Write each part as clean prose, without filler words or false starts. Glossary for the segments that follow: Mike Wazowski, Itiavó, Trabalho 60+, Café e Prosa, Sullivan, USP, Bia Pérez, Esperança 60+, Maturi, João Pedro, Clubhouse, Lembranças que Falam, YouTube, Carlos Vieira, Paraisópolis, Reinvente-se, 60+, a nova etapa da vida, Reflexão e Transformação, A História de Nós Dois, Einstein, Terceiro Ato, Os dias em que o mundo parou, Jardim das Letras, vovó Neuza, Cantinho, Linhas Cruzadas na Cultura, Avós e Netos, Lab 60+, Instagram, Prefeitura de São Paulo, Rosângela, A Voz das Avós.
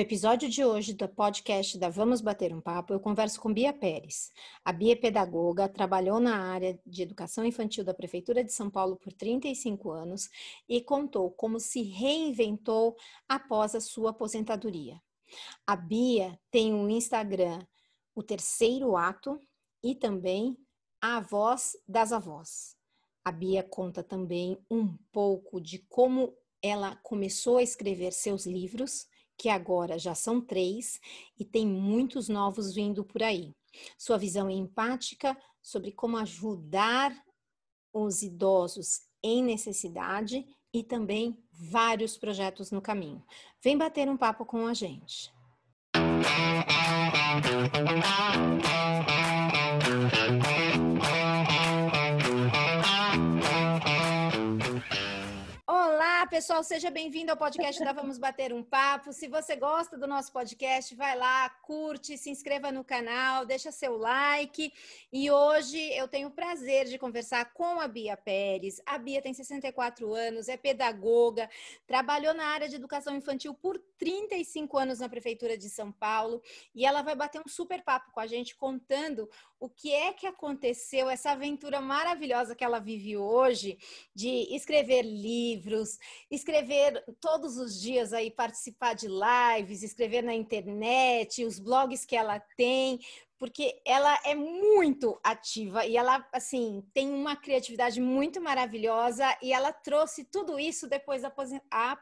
No episódio de hoje do podcast da Vamos Bater um Papo, eu converso com Bia Pérez. A Bia é pedagoga, trabalhou na área de educação infantil da Prefeitura de São Paulo por 35 anos e contou como se reinventou após a sua aposentadoria. A Bia tem o Instagram, o Terceiro Ato e também A Voz das Avós. A Bia conta também um pouco de como ela começou a escrever seus livros, que agora já são 3 e tem muitos novos vindo por aí. Sua visão empática sobre como ajudar os idosos em necessidade e também vários projetos no caminho. Vem bater um papo com a gente. Pessoal, seja bem-vindo ao podcast da Vamos Bater um Papo. Se você gosta do nosso podcast, vai lá, curte, se inscreva no canal, deixa seu like. E hoje eu tenho o prazer de conversar com a Bia Pérez. A Bia tem 64 anos, é pedagoga, trabalhou na área de educação infantil por 35 anos na Prefeitura de São Paulo. E ela vai bater um super papo com a gente, contando o que é que aconteceu, essa aventura maravilhosa que ela vive hoje, de escrever livros, escrever todos os dias aí, participar de lives, escrever na internet, os blogs que ela tem, porque ela é muito ativa e ela, assim, tem uma criatividade muito maravilhosa e ela trouxe tudo isso depois da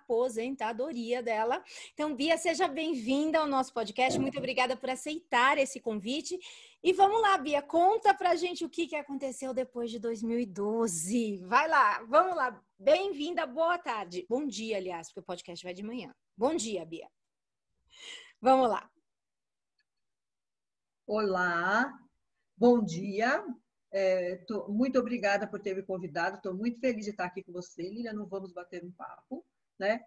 aposentadoria dela. Então, Bia, seja bem-vinda ao nosso podcast. Muito obrigada por aceitar esse convite. E vamos lá, Bia, conta pra gente o que aconteceu depois de 2012. Vai lá, vamos lá. Bem-vinda, boa tarde. Bom dia, aliás, porque o podcast vai de manhã. Bom dia, Bia. Vamos lá. Olá, bom dia, muito obrigada por ter me convidado, estou muito feliz de estar aqui com você, Lilian, não vamos bater um papo, né?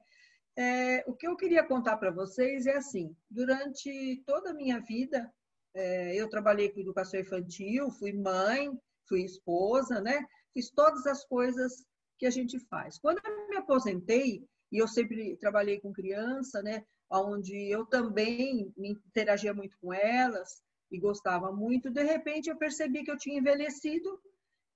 O que eu queria contar para vocês é assim, durante toda a minha vida, eu trabalhei com educação infantil, fui mãe, fui esposa, né? Fiz todas as coisas que a gente faz. Quando eu me aposentei, e eu sempre trabalhei com criança, né? Onde eu também me interagia muito com elas, e gostava muito, de repente eu percebi que eu tinha envelhecido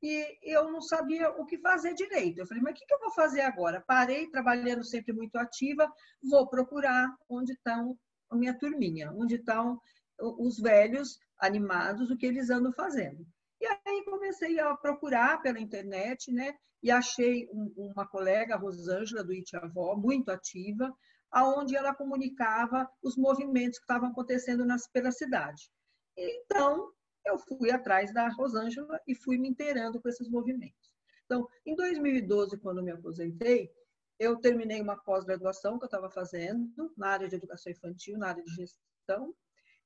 e eu não sabia o que fazer direito. Eu falei, mas o que eu vou fazer agora? Parei, trabalhando sempre muito ativa, vou procurar onde estão a minha turminha, onde estão os velhos animados, o que eles andam fazendo. E aí comecei a procurar pela internet, né? E achei uma colega, a Rosângela, do Itiavó, muito ativa, onde ela comunicava os movimentos que estavam acontecendo pela cidade. Então, eu fui atrás da Rosângela e fui me inteirando com esses movimentos. Então, em 2012, quando me aposentei, eu terminei uma pós-graduação que eu estava fazendo na área de educação infantil, na área de gestão,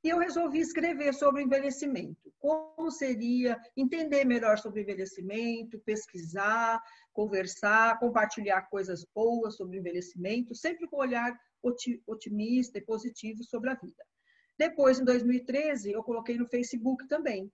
e eu resolvi escrever sobre o envelhecimento. Como seria entender melhor sobre o envelhecimento, pesquisar, conversar, compartilhar coisas boas sobre o envelhecimento, sempre com um olhar otimista e positivo sobre a vida. Depois, em 2013, eu coloquei no Facebook também.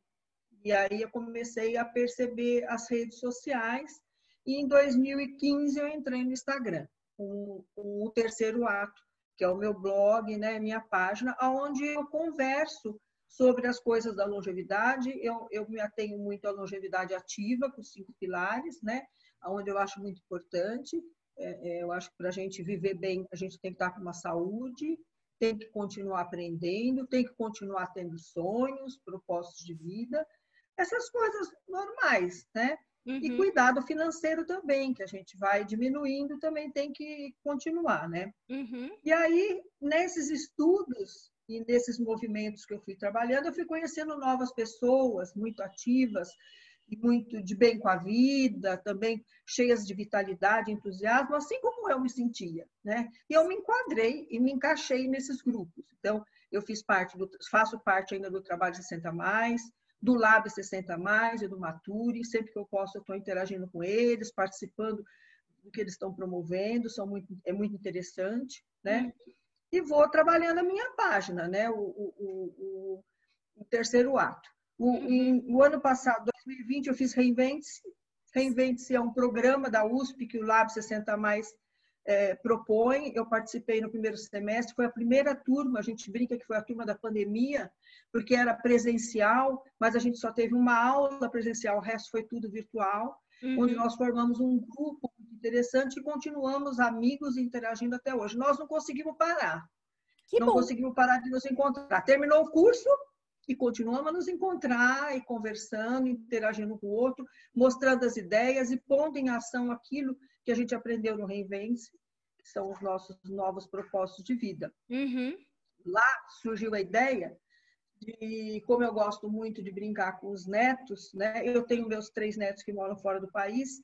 E aí eu comecei a perceber as redes sociais. E em 2015 eu entrei no Instagram, com o Terceiro Ato, que é o meu blog, né, minha página, onde eu converso sobre as coisas da longevidade. Eu me atenho muito à longevidade ativa, com 5 pilares, né, onde eu acho muito importante. Eu acho que para a gente viver bem, a gente tem que estar com uma saúde, tem que continuar aprendendo, tem que continuar tendo sonhos, propósitos de vida, essas coisas normais, né? Uhum. E cuidado financeiro também, que a gente vai diminuindo, também tem que continuar, né? Uhum. E aí, nesses estudos e nesses movimentos que eu fui trabalhando, eu fui conhecendo novas pessoas muito ativas, e muito de bem com a vida, também cheias de vitalidade, entusiasmo, assim como eu me sentia, né? E eu me enquadrei e me encaixei nesses grupos. Então, eu faço parte ainda do Trabalho 60+, do Lab 60+, e do Maturi. Sempre que eu posso, eu estou interagindo com eles, participando do que eles estão promovendo, é muito interessante, né? E vou trabalhando a minha página, né? O Terceiro Ato. O ano passado, 2020, eu fiz Reinvente-se. Reinvente-se é um programa da USP que o Lab 60+ propõe. Eu participei no primeiro semestre, foi a primeira turma, a gente brinca que foi a turma da pandemia, porque era presencial, mas a gente só teve uma aula presencial, o resto foi tudo virtual, onde nós formamos um grupo interessante e continuamos amigos e interagindo até hoje. Nós não conseguimos parar, conseguimos parar de nos encontrar. Terminou o curso e continuamos a nos encontrar e conversando, interagindo com o outro, mostrando as ideias e pondo em ação aquilo que a gente aprendeu no Reinvente-se, que são os nossos novos propósitos de vida. Lá surgiu a ideia de, como eu gosto muito de brincar com os netos, né? Eu tenho meus 3 netos que moram fora do país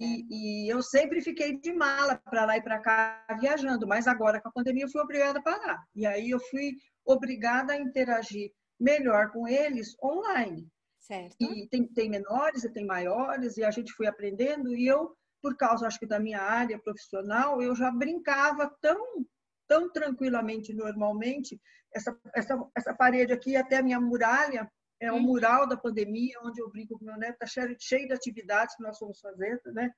e eu sempre fiquei de mala para lá e para cá viajando, mas agora com a pandemia eu fui obrigada a parar. E aí eu fui obrigada a interagir melhor com eles online. Certo. E tem menores e tem maiores e a gente foi aprendendo e eu, por causa, acho que da minha área profissional, eu já brincava tão tranquilamente, normalmente. Essa parede aqui, até a minha muralha, é um mural da pandemia, onde eu brinco com meu neto, está cheio de atividades que nós fomos fazendo, né?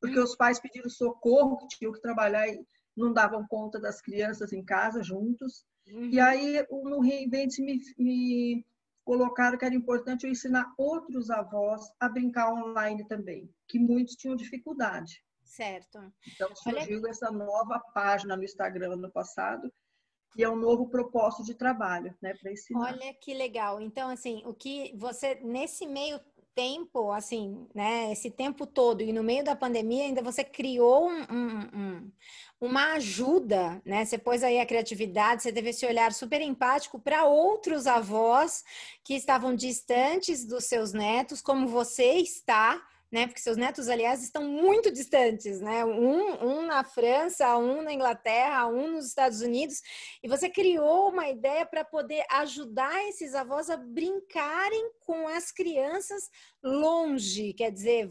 Porque os pais pediram socorro, que tinham que trabalhar e não davam conta das crianças em casa, juntos. E aí, no Reinvente-se, me colocaram que era importante eu ensinar outros avós a brincar online também, que muitos tinham dificuldade. Certo. Então, surgiu essa nova página no Instagram ano passado, e é um novo propósito de trabalho, né, para ensinar. Olha que legal. Então, assim, o que você, nesse meio tempo, assim, né, esse tempo todo, e no meio da pandemia, ainda você criou uma ajuda, né? Você pôs aí a criatividade, você teve esse olhar super empático para outros avós que estavam distantes dos seus netos, como você está, né? Porque seus netos, aliás, estão muito distantes, né? Um na França, um na Inglaterra, um nos Estados Unidos. E você criou uma ideia para poder ajudar esses avós a brincarem com as crianças longe. Quer dizer,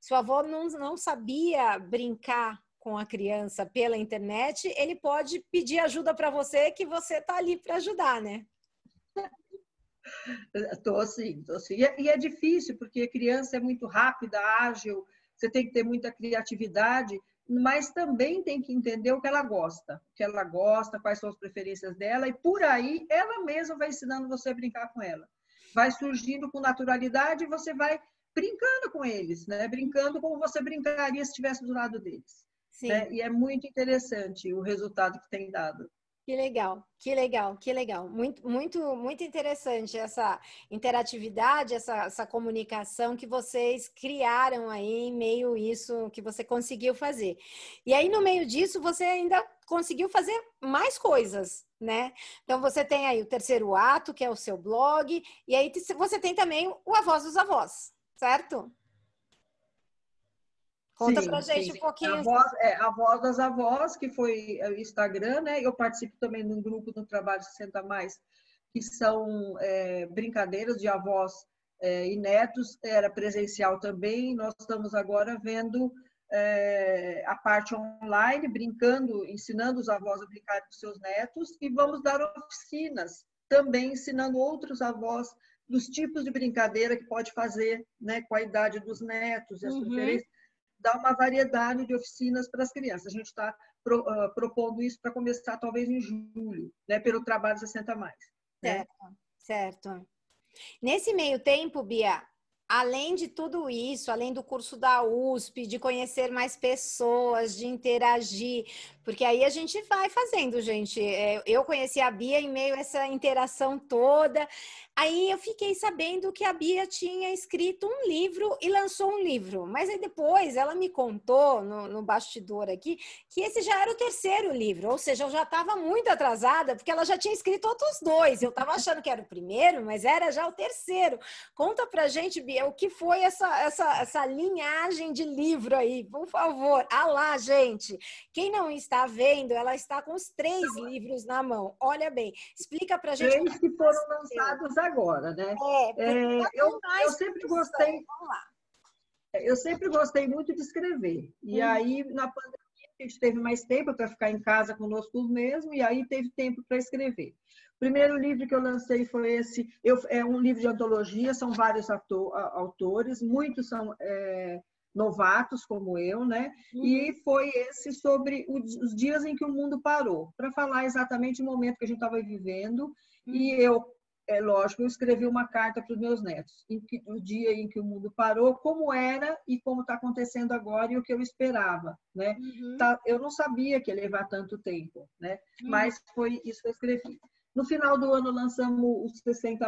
se o avô não sabia brincar com a criança pela internet, ele pode pedir ajuda para você, que você está ali para ajudar, né? Tô sim. E é difícil, porque a criança é muito rápida, ágil, você tem que ter muita criatividade, mas também tem que entender o que ela gosta, quais são as preferências dela, e por aí ela mesma vai ensinando você a brincar com ela. Vai surgindo com naturalidade e você vai brincando com eles, né? Brincando como você brincaria se estivesse do lado deles. Sim. Né? E é muito interessante o resultado que tem dado. Que legal. Muito interessante essa interatividade, essa comunicação que vocês criaram aí em meio isso que você conseguiu fazer. E aí, no meio disso, você ainda conseguiu fazer mais coisas, né? Então, você tem aí o Terceiro Ato, que é o seu blog, e aí você tem também o A Voz dos Avós, certo? Conta pra gente um pouquinho. A Voz das Avós, que foi o Instagram, né? Eu participo também de um grupo do Trabalho 60+, que são brincadeiras de avós e netos. Era presencial também. Nós estamos agora vendo a parte online, brincando, ensinando os avós a brincar com seus netos. E vamos dar oficinas também, ensinando outros avós dos tipos de brincadeira que pode fazer, né? Com a idade dos netos e as preferências. Dar uma variedade de oficinas para as crianças. A gente está propondo isso para começar talvez em julho, né? Pelo Trabalho 60+. Né? Certo. Nesse meio tempo, Bia, além de tudo isso, além do curso da USP, de conhecer mais pessoas, de interagir, porque aí a gente vai fazendo, gente. Eu conheci a Bia em meio a essa interação toda. Aí eu fiquei sabendo que a Bia tinha escrito um livro e lançou um livro. Mas aí depois ela me contou, no bastidor aqui, que esse já era o 3º livro. Ou seja, eu já estava muito atrasada, porque ela já tinha escrito outros 2. Eu estava achando que era o 1º, mas era já o 3º. Conta pra gente, Bia. O que foi essa linhagem de livro aí? Por favor. Ah lá, gente. Quem não está vendo, ela está com os 3 livros na mão. Olha bem. Explica pra gente. 3 que foram lançados agora, né? Eu sempre gostei. Vamos lá. Eu sempre gostei muito de escrever. E aí, na pandemia, a gente teve mais tempo para ficar em casa conosco mesmo, e aí teve tempo para escrever. O primeiro livro que eu lancei foi esse, é um livro de antologia, são vários autores, muitos são novatos como eu, né? E foi esse sobre os dias em que o mundo parou, para falar exatamente o momento que a gente estava vivendo. E eu, é lógico, eu escrevi uma carta para os meus netos, o dia em que o mundo parou, como era e como está acontecendo agora e o que eu esperava, né? Tá, eu não sabia que ia levar tanto tempo, né? Mas foi isso que eu escrevi. No final do ano lançamos os 60+,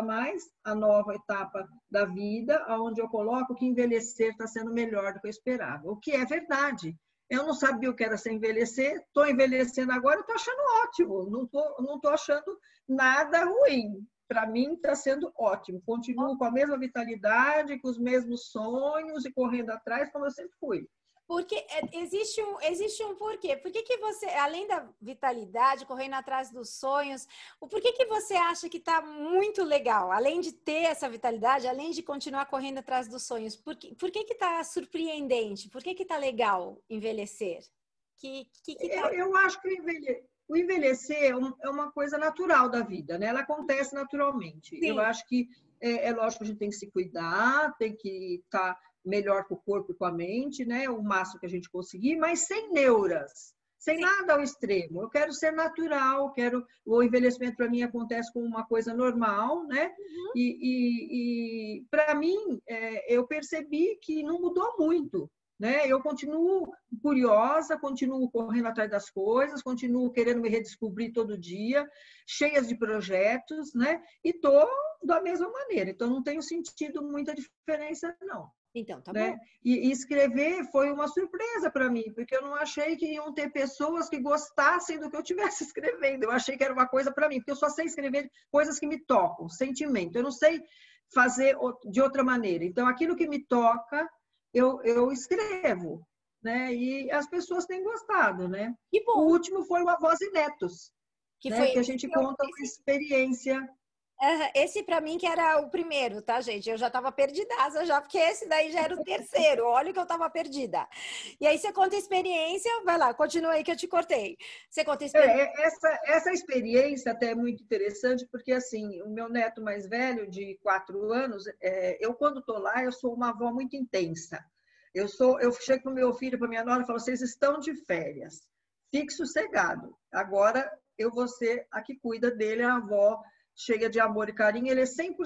a nova etapa da vida, onde eu coloco que envelhecer está sendo melhor do que eu esperava, o que é verdade. Eu não sabia o que era ser envelhecer, estou envelhecendo agora, estou achando ótimo, não tô achando nada ruim. Para mim está sendo ótimo, continuo com a mesma vitalidade, com os mesmos sonhos e correndo atrás como eu sempre fui. Porque existe um porquê. Por que que você, além da vitalidade, correndo atrás dos sonhos, por que que você acha que está muito legal? Além de ter essa vitalidade, além de continuar correndo atrás dos sonhos, por que que está surpreendente? Por que que está legal envelhecer? Eu acho que o envelhecer é uma coisa natural da vida, né? Ela acontece naturalmente. Sim. Eu acho que, é lógico, a gente tem que se cuidar, tem que estar melhor com o corpo e com a mente, né? O máximo que a gente conseguir, mas sem neuras, sem nada ao extremo. Eu quero ser natural, o envelhecimento para mim acontece como uma coisa normal, né? E para mim, eu percebi que não mudou muito, né? Eu continuo curiosa, continuo correndo atrás das coisas, continuo querendo me redescobrir todo dia, cheias de projetos, né? E tô da mesma maneira, então não tenho sentido muita diferença, não. Então, tá bom. E escrever foi uma surpresa para mim, porque eu não achei que iam ter pessoas que gostassem do que eu estivesse escrevendo. Eu achei que era uma coisa para mim, porque eu só sei escrever coisas que me tocam, sentimento. Eu não sei fazer de outra maneira. Então, aquilo que me toca, eu escrevo, né? E as pessoas têm gostado, né? Que bom. O último foi o Avós e Netos, que, né? Foi que a gente conta uma experiência. Esse para mim que era o primeiro, tá, gente? Eu já tava perdidaça já, porque esse daí já era o terceiro. Olha que eu tava perdida. E aí você conta a experiência, vai lá, continua aí que eu te cortei. Você conta a experiência. Essa experiência até é muito interessante, porque assim, o meu neto mais velho, de 4 anos, eu quando tô lá, eu sou uma avó muito intensa. Eu chego pro meu filho, pra minha nora, e falo, vocês estão de férias. Fique sossegado. Agora eu vou ser a que cuida dele, a avó chega de amor e carinho, ele é 100%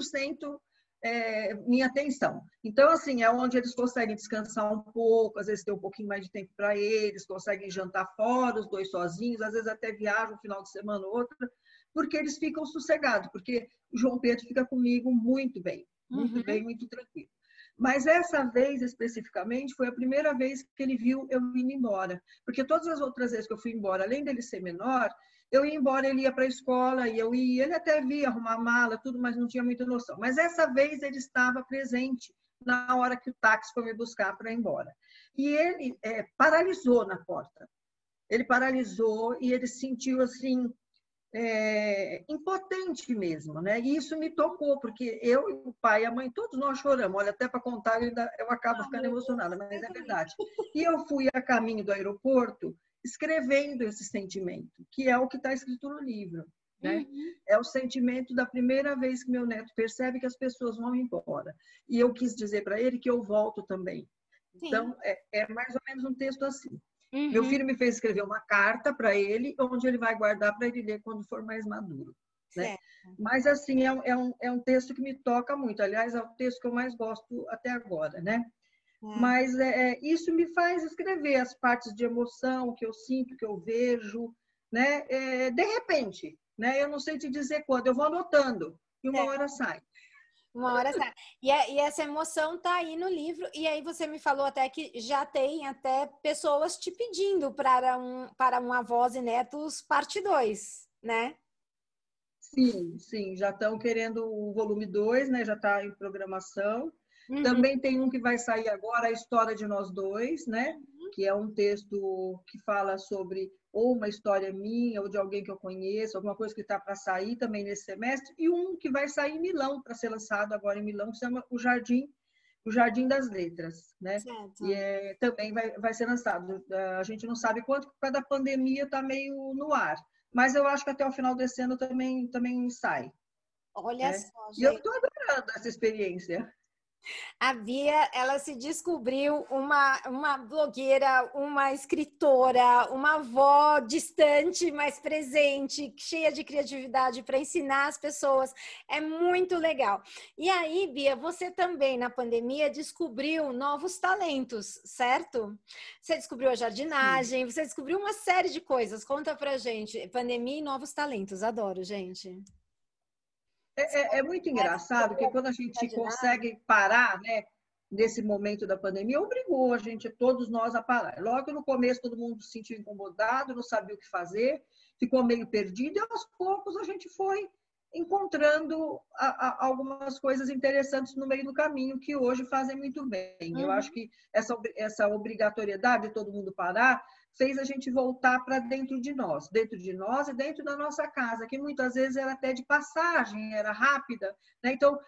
minha atenção. Então, assim, é onde eles conseguem descansar um pouco, às vezes ter um pouquinho mais de tempo para eles, conseguem jantar fora, os dois sozinhos, às vezes até viajam um final de semana ou outra, porque eles ficam sossegados, porque o João Pedro fica comigo muito bem, muito bem, muito tranquilo. Mas essa vez, especificamente, foi a primeira vez que ele viu eu indo embora. Porque todas as outras vezes que eu fui embora, além dele ser menor, eu ia embora, ele ia para a escola, e eu ia, ele até via arrumar mala, tudo, mas não tinha muita noção. Mas essa vez ele estava presente na hora que o táxi foi me buscar para ir embora. E ele paralisou na porta. Ele paralisou e ele se sentiu assim, impotente mesmo, né? E isso me tocou, porque eu, o pai e a mãe, todos nós choramos. Olha, até para contar eu acabo ficando emocionada, mas é verdade. E eu fui a caminho do aeroporto escrevendo esse sentimento, que é o que está escrito no livro, né? É o sentimento da primeira vez que meu neto percebe que as pessoas vão embora. E eu quis dizer para ele que eu volto também. Sim. Então, é mais ou menos um texto assim. Meu filho me fez escrever uma carta para ele, onde ele vai guardar para ele ler quando for mais maduro, né? Mas, assim, é um texto que me toca muito. Aliás, é o texto que eu mais gosto até agora, né? Mas isso me faz escrever as partes de emoção que eu sinto, que eu vejo, né? De repente, né? Eu não sei te dizer quando, eu vou anotando e uma hora sai. Uma hora sai. E essa emoção tá aí no livro. E aí você me falou até que já tem até pessoas te pedindo para um Avós e Netos parte 2, né? Sim. Já estão querendo o volume 2, né? Já está em programação. Também tem um que vai sair agora, A História de Nós Dois, né? Que é um texto que fala sobre ou uma história minha ou de alguém que eu conheço, alguma coisa que está para sair também nesse semestre. E um que vai sair em Milão, para ser lançado agora em Milão, que se chama O Jardim das Letras, né? Certo. E também vai ser lançado. A gente não sabe quanto, por causa da pandemia está meio no ar. Mas eu acho que até o final desse ano também sai. Olha só, gente. E eu estou adorando essa experiência. A Bia, ela se descobriu uma blogueira, uma escritora, uma avó distante, mas presente, cheia de criatividade para ensinar as pessoas. É muito legal. E aí, Bia, você também, na pandemia, descobriu novos talentos, certo? Você descobriu a jardinagem, você descobriu uma série de coisas. Conta pra gente. Pandemia e novos talentos. Adoro, gente. É muito engraçado que quando a gente consegue parar, né, nesse momento da pandemia, obrigou a gente, todos nós, a parar. Logo no começo, todo mundo se sentiu incomodado, não sabia o que fazer, ficou meio perdido, e aos poucos a gente foi encontrando algumas coisas interessantes no meio do caminho, que hoje fazem muito bem. Uhum. Eu acho que essa obrigatoriedade de todo mundo parar fez a gente voltar para dentro de nós e dentro da nossa casa, que muitas vezes era até de passagem, era rápida, né? Então,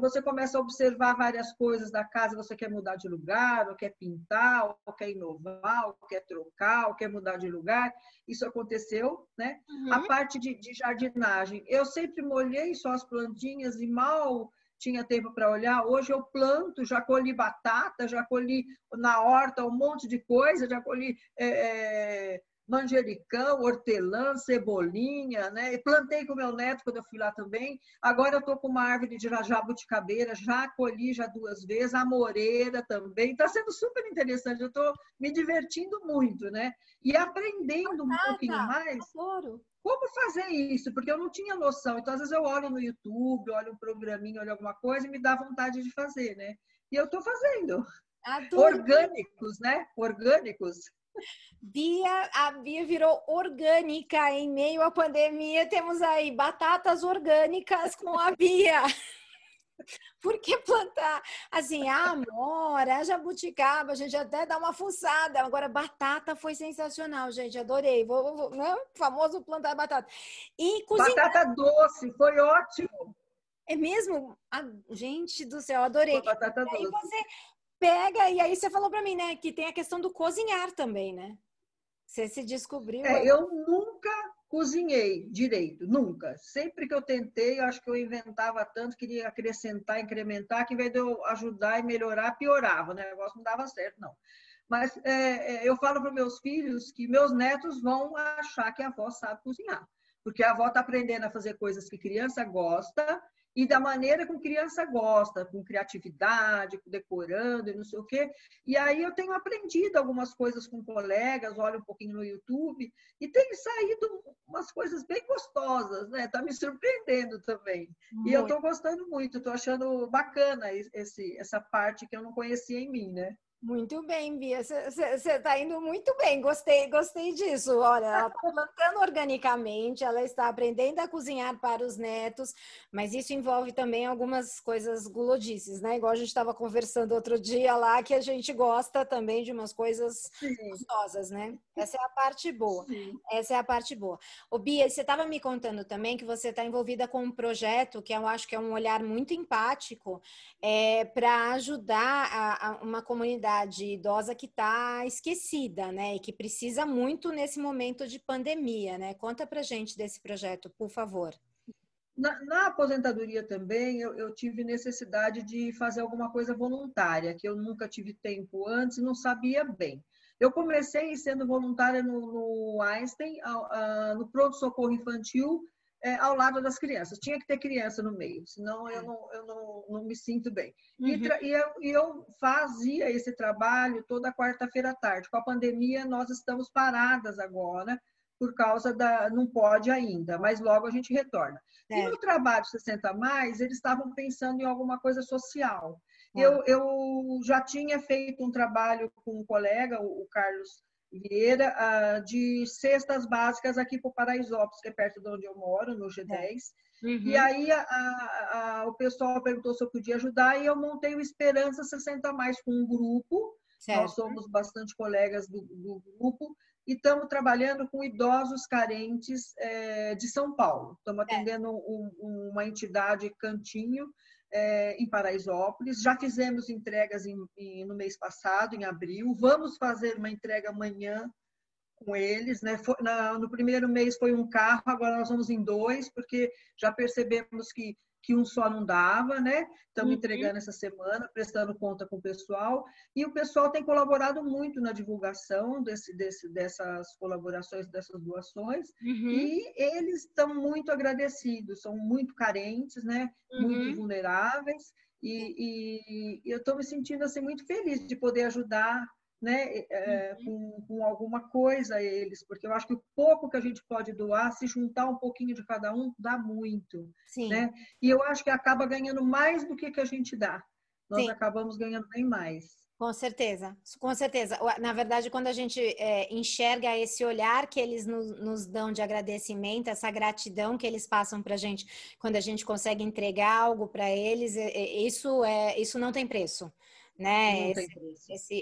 você começa a observar várias coisas da casa, você quer mudar de lugar, ou quer pintar, ou quer inovar, ou quer trocar, ou quer mudar de lugar. Isso aconteceu, né? Uhum. A parte de jardinagem, eu sempre molhei só as plantinhas e mal tinha tempo para olhar. Hoje eu planto, já colhi batata, já colhi na horta um monte de coisa, já colhi manjericão, hortelã, cebolinha, né? E plantei com meu neto quando eu fui lá também. Agora eu estou com uma árvore de jabuticabeira, já colhi já 2 vezes, amoreira também. Está sendo super interessante, eu estou me divertindo muito, né? E aprendendo um pouquinho mais. Adoro. Como fazer isso? Porque eu não tinha noção. Então, às vezes eu olho no YouTube, olho um programinha, olho alguma coisa e me dá vontade de fazer, né? E eu tô fazendo. Adoro. Orgânicos, né? Orgânicos. A Bia virou orgânica em meio à pandemia. Temos aí batatas orgânicas com a Bia. Por que plantar? Assim, a amora, a jabuticaba, a gente até dá uma fuçada. Agora, batata foi sensacional, gente. Adorei. Né? O famoso plantar batata. E cozinhar. Batata doce, foi ótimo. É mesmo? Gente do céu, adorei. Batata doce. E aí você pega, e aí você falou pra mim, né? Que tem a questão do cozinhar também, né? Você se descobriu. Eu nunca cozinhei direito, nunca. Sempre que eu tentei, eu acho que eu inventava tanto, queria acrescentar, incrementar, que em vez de eu ajudar e melhorar, piorava, né? O negócio não dava certo, não. Mas eu falo para meus filhos que meus netos vão achar que a avó sabe cozinhar, porque a avó está aprendendo a fazer coisas que criança gosta e da maneira como criança gosta, com criatividade, decorando e não sei o quê. E aí eu tenho aprendido algumas coisas com colegas, olho um pouquinho no YouTube e tem saído umas coisas bem gostosas, né? Tá me surpreendendo também. Muito. E eu tô gostando muito, tô achando bacana essa parte que eu não conhecia em mim, né? Muito bem, Bia. Você está indo muito bem. Gostei disso. Olha, ela está plantando organicamente, ela está aprendendo a cozinhar para os netos, mas isso envolve também algumas coisas gulodices, né? Igual a gente estava conversando outro dia lá, que a gente gosta também de umas coisas gostosas, né? Essa é a parte boa. Sim. Essa é a parte boa. Ô, Bia, você estava me contando também que você está envolvida com um projeto que eu acho que é um olhar muito empático para ajudar uma comunidade idosa que está esquecida, né? E que precisa muito nesse momento de pandemia, né? Conta pra gente desse projeto, por favor. Na aposentadoria também, eu tive necessidade de fazer alguma coisa voluntária, que eu nunca tive tempo antes e não sabia bem. Eu comecei sendo voluntária no Einstein, no pronto-socorro infantil, ao lado das crianças. Tinha que ter criança no meio, senão eu não me sinto bem. Uhum. E eu fazia esse trabalho toda quarta-feira à tarde. Com a pandemia, nós estamos paradas agora, por causa da... Não pode ainda, mas logo a gente retorna. É. E no trabalho 60+, eles estavam pensando em alguma coisa social. É. Eu já tinha feito um trabalho com um colega, o Carlos Vieira, de cestas básicas aqui para o Paraisópolis, que é perto de onde eu moro, no G10. Uhum. E aí o pessoal perguntou se eu podia ajudar e eu montei o Esperança 60+ com um grupo. Certo. Nós somos bastante colegas do grupo e estamos trabalhando com idosos carentes de São Paulo. Estamos atendendo uma entidade, Cantinho, em Paraisópolis. Já fizemos entregas no mês passado, em abril. Vamos fazer uma entrega amanhã com eles, né? No primeiro mês foi um carro, agora nós vamos em 2, porque já percebemos que que um só não dava, né? Estamos entregando essa semana, prestando conta com o pessoal. E o pessoal tem colaborado muito na divulgação dessas colaborações, dessas doações. E eles estão muito agradecidos, são muito carentes, né? Muito vulneráveis. E eu estou me sentindo assim, muito feliz de poder ajudar, né, com alguma coisa a eles, porque eu acho que o pouco que a gente pode doar, se juntar um pouquinho de cada um, dá muito. Sim. Né? E eu acho que acaba ganhando mais do que a gente dá. Nós acabamos ganhando bem mais. Com certeza, com certeza. Na verdade, quando a gente enxerga esse olhar que eles nos dão de agradecimento, essa gratidão que eles passam pra gente, quando a gente consegue entregar algo para eles, isso não tem preço. Né?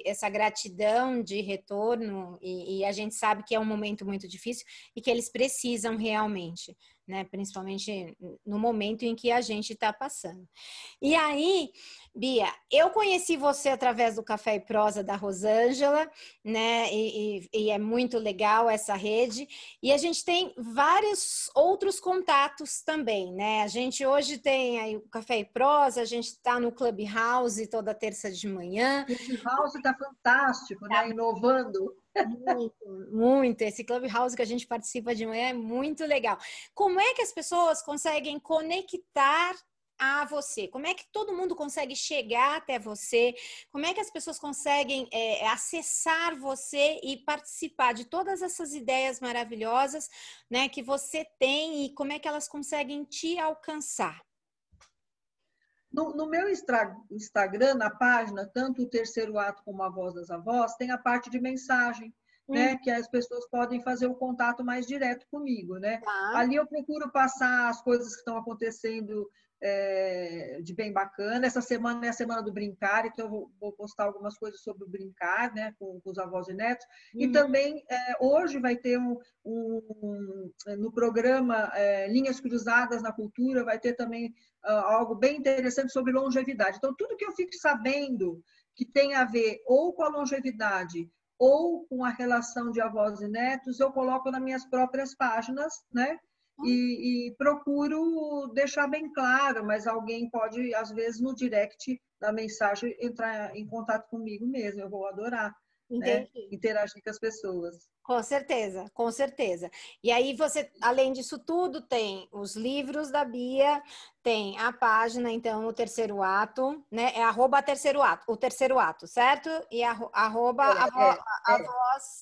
Essa gratidão de retorno, e a gente sabe que é um momento muito difícil e que eles precisam realmente, né? Principalmente no momento em que a gente está passando. E aí, Bia, eu conheci você através do Café e Prosa da Rosângela, né? E é muito legal essa rede. E a gente tem vários outros contatos também, né? A gente hoje tem aí o Café e Prosa, a gente está no Clubhouse toda terça de manhã. O Clubhouse está fantástico, né? Inovando. Muito, muito. Esse Clubhouse que a gente participa de manhã é muito legal. Como é que as pessoas conseguem conectar a você? Como é que todo mundo consegue chegar até você? Como é que as pessoas conseguem acessar você e participar de todas essas ideias maravilhosas, né, que você tem, e como é que elas conseguem te alcançar? No meu Instagram, na página, tanto o Terceiro Ato como a Voz das Avós, tem a parte de mensagem. Né, que as pessoas podem fazer o contato mais direto comigo, né? Ali eu procuro passar as coisas que estão acontecendo de bem bacana. Essa semana é a semana do brincar, então eu vou postar algumas coisas sobre o brincar, né, com os avós e netos. E também hoje vai ter no programa Linhas Cruzadas na Cultura, vai ter também algo bem interessante sobre longevidade. Então tudo que eu fico sabendo que tem a ver ou com a longevidade ou com a relação de avós e netos, eu coloco nas minhas próprias páginas, né? E procuro deixar bem claro, mas alguém pode, às vezes, no direct da mensagem, entrar em contato comigo mesmo, eu vou adorar. Né? Interagir com as pessoas. Com certeza, com certeza. E aí você, além disso tudo, tem os livros da Bia, tem a página, então, o Terceiro Ato, né? É @terceiroato, o Terceiro Ato, certo? E @a Voz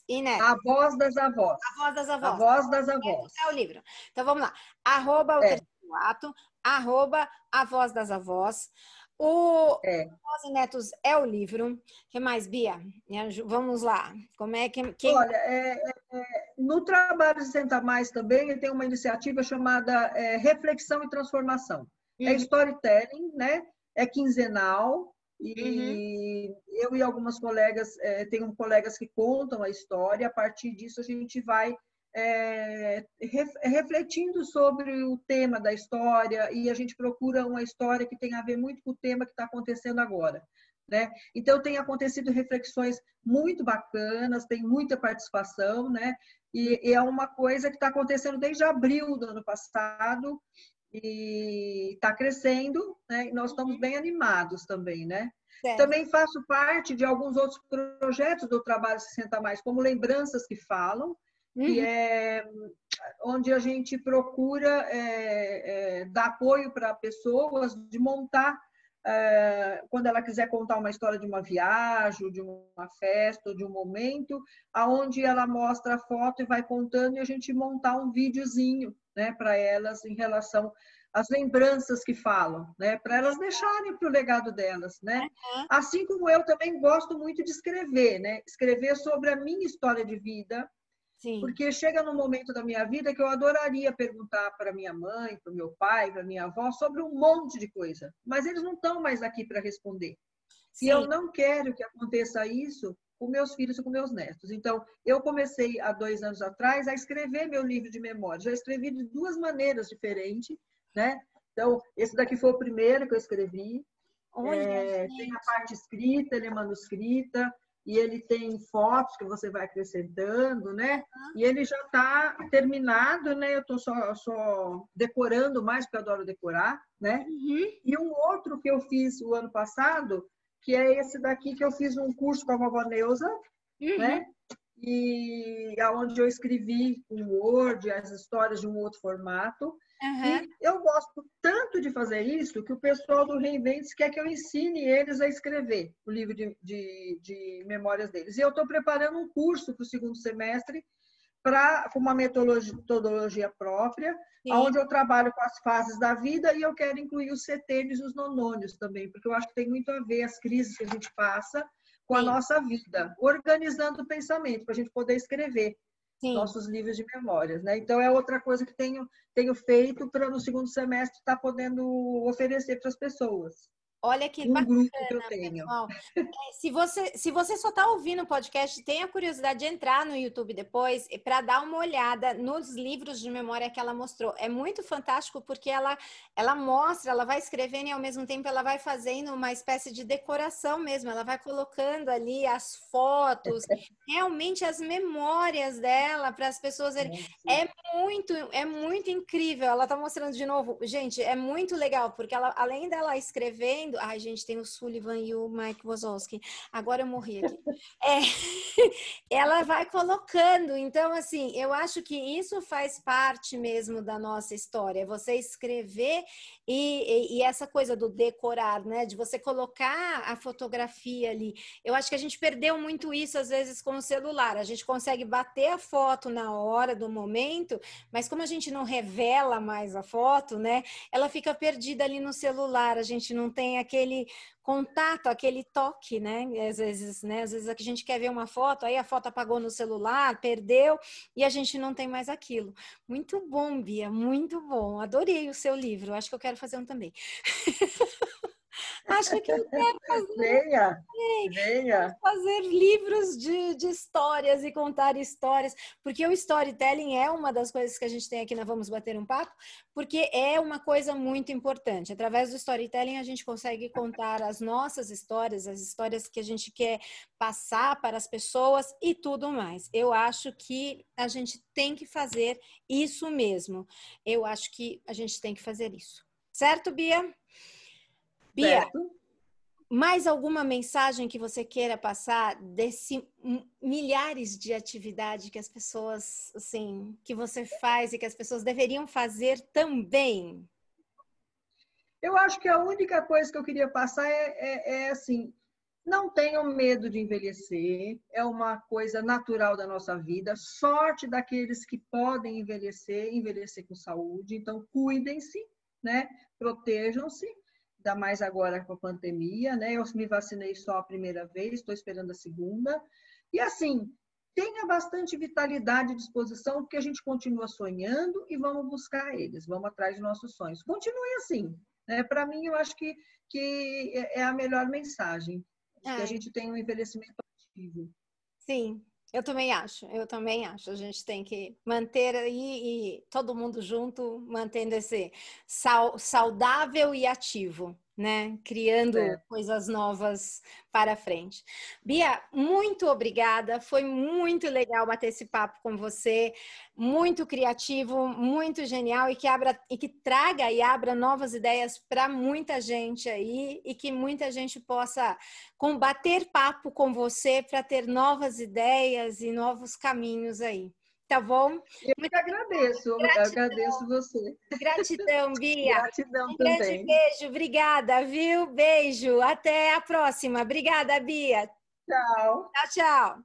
e Netos. A Voz das Avós. A Voz das Avós. A Voz das Avós. É o livro. Então, vamos lá. @o Terceiro Ato, @a Voz das Avós. O Avós e Netos é o livro. O que mais, Bia? Vamos lá. Como é que... Olha, no Trabalho 60+, também, eu tenho uma iniciativa chamada Reflexão e Transformação. É storytelling, né? É quinzenal. E eu e algumas colegas, tenho colegas que contam a história. A partir disso, a gente vai refletindo sobre o tema da história, e a gente procura uma história que tem a ver muito com o tema que está acontecendo agora, né? Então, tem acontecido reflexões muito bacanas, tem muita participação, né? E é uma coisa que está acontecendo desde abril do ano passado e está crescendo, né? E nós estamos bem animados também, né? Certo. Também faço parte de alguns outros projetos do Trabalho 60+, como Lembranças que Falam, que é onde a gente procura dar apoio para pessoas de montar, quando ela quiser contar uma história de uma viagem, de uma festa, de um momento, aonde ela mostra a foto e vai contando, e a gente montar um videozinho, né, para elas em relação às lembranças que falam, né, para elas deixarem para o legado delas, né? Assim como eu também gosto muito de escrever, né? Escrever sobre a minha história de vida. Sim. Porque chega num momento da minha vida que eu adoraria perguntar para minha mãe, para o meu pai, para minha avó, sobre um monte de coisa. Mas eles não estão mais aqui para responder. Sim. E eu não quero que aconteça isso com meus filhos e com meus netos. Então, eu comecei há 2 anos atrás a escrever meu livro de memórias. Já escrevi de 2 maneiras diferentes, né? Então, esse daqui foi o primeiro que eu escrevi. Olha, tem a parte escrita, ele é manuscrita. e ele tem fotos que você vai acrescentando, né? E ele já está terminado, né? Eu estou só decorando mais, porque eu adoro decorar, né? Uhum. E um outro que eu fiz o ano passado, que é esse daqui, que eu fiz um curso com a vovó Neuza, uhum, né? E aonde eu escrevi com Word, as histórias de um outro formato. Uhum. E eu gosto tanto de fazer isso que o pessoal do Reinvente-se quer que eu ensine eles a escrever o livro de memórias deles. E eu estou preparando um curso para o segundo semestre com uma metodologia própria, onde eu trabalho com as fases da vida e eu quero incluir os setênios e os nonônios também, porque eu acho que tem muito a ver as crises que a gente passa com a nossa vida, organizando o pensamento para a gente poder escrever. Sim. Nossos livros de memórias, né? Então, é outra coisa que tenho feito para no segundo semestre estar podendo oferecer para as pessoas. Olha que bacana, que eu tenho. Se você só está ouvindo o podcast, tenha curiosidade de entrar no YouTube depois para dar uma olhada nos livros de memória que ela mostrou. É muito fantástico porque ela mostra, ela vai escrevendo e ao mesmo tempo ela vai fazendo uma espécie de decoração mesmo. Ela vai colocando ali as fotos, realmente as memórias dela para as pessoas. É muito incrível. Ela está mostrando de novo. Gente, é muito legal porque ela, além dela escrevendo, ai, gente, tem o Sullivan e o Mike Wazowski. Agora eu morri aqui. Ela vai colocando. Então, assim, eu acho que isso faz parte mesmo da nossa história. Você escrever e essa coisa do decorar, né? De você colocar a fotografia ali. Eu acho que a gente perdeu muito isso, às vezes, com o celular. A gente consegue bater a foto na hora do momento, mas como a gente não revela mais a foto, né? Ela fica perdida ali no celular. A gente não tem aquele contato, aquele toque, né? Às vezes a gente quer ver uma foto, aí a foto apagou no celular, perdeu, e a gente não tem mais aquilo. Muito bom, Bia, muito bom. Adorei o seu livro, acho que eu quero fazer um também. Acho que eu quero fazer. Venha. Fazer livros de histórias e contar histórias, porque o storytelling é uma das coisas que a gente tem aqui na Vamos Bater um Papo, porque é uma coisa muito importante. Através do storytelling a gente consegue contar as nossas histórias, as histórias que a gente quer passar para as pessoas e tudo mais. Eu acho que a gente tem que fazer isso mesmo. Eu acho que a gente tem que fazer isso. Certo, Bia? Bia, certo. Mais alguma mensagem que você queira passar desse milhares de atividades que as pessoas, assim, que você faz e que as pessoas deveriam fazer também? Eu acho que a única coisa que eu queria passar é assim, não tenham medo de envelhecer, é uma coisa natural da nossa vida, sorte daqueles que podem envelhecer com saúde, então cuidem-se, né? Protejam-se. Ainda mais agora com a pandemia, né? Eu me vacinei só a primeira vez, estou esperando a segunda. E assim, tenha bastante vitalidade e disposição, porque a gente continua sonhando e vamos buscar eles, vamos atrás de nossos sonhos. Continue assim, né? Para mim, eu acho que é a melhor mensagem, que a gente tem um envelhecimento ativo. Sim. Eu também acho. A gente tem que manter aí, e todo mundo junto, mantendo esse saudável e ativo, né? Criando coisas novas para frente. Bia, muito obrigada. Foi muito legal bater esse papo com você. Muito criativo, muito genial e que traga e abra novas ideias para muita gente aí e que muita gente possa combater papo com você para ter novas ideias e novos caminhos aí. Tá bom? Eu agradeço você. Gratidão, Bia. Gratidão um também. Grande beijo, obrigada, viu? Beijo, até a próxima. Obrigada, Bia. Tchau. Tchau, tchau.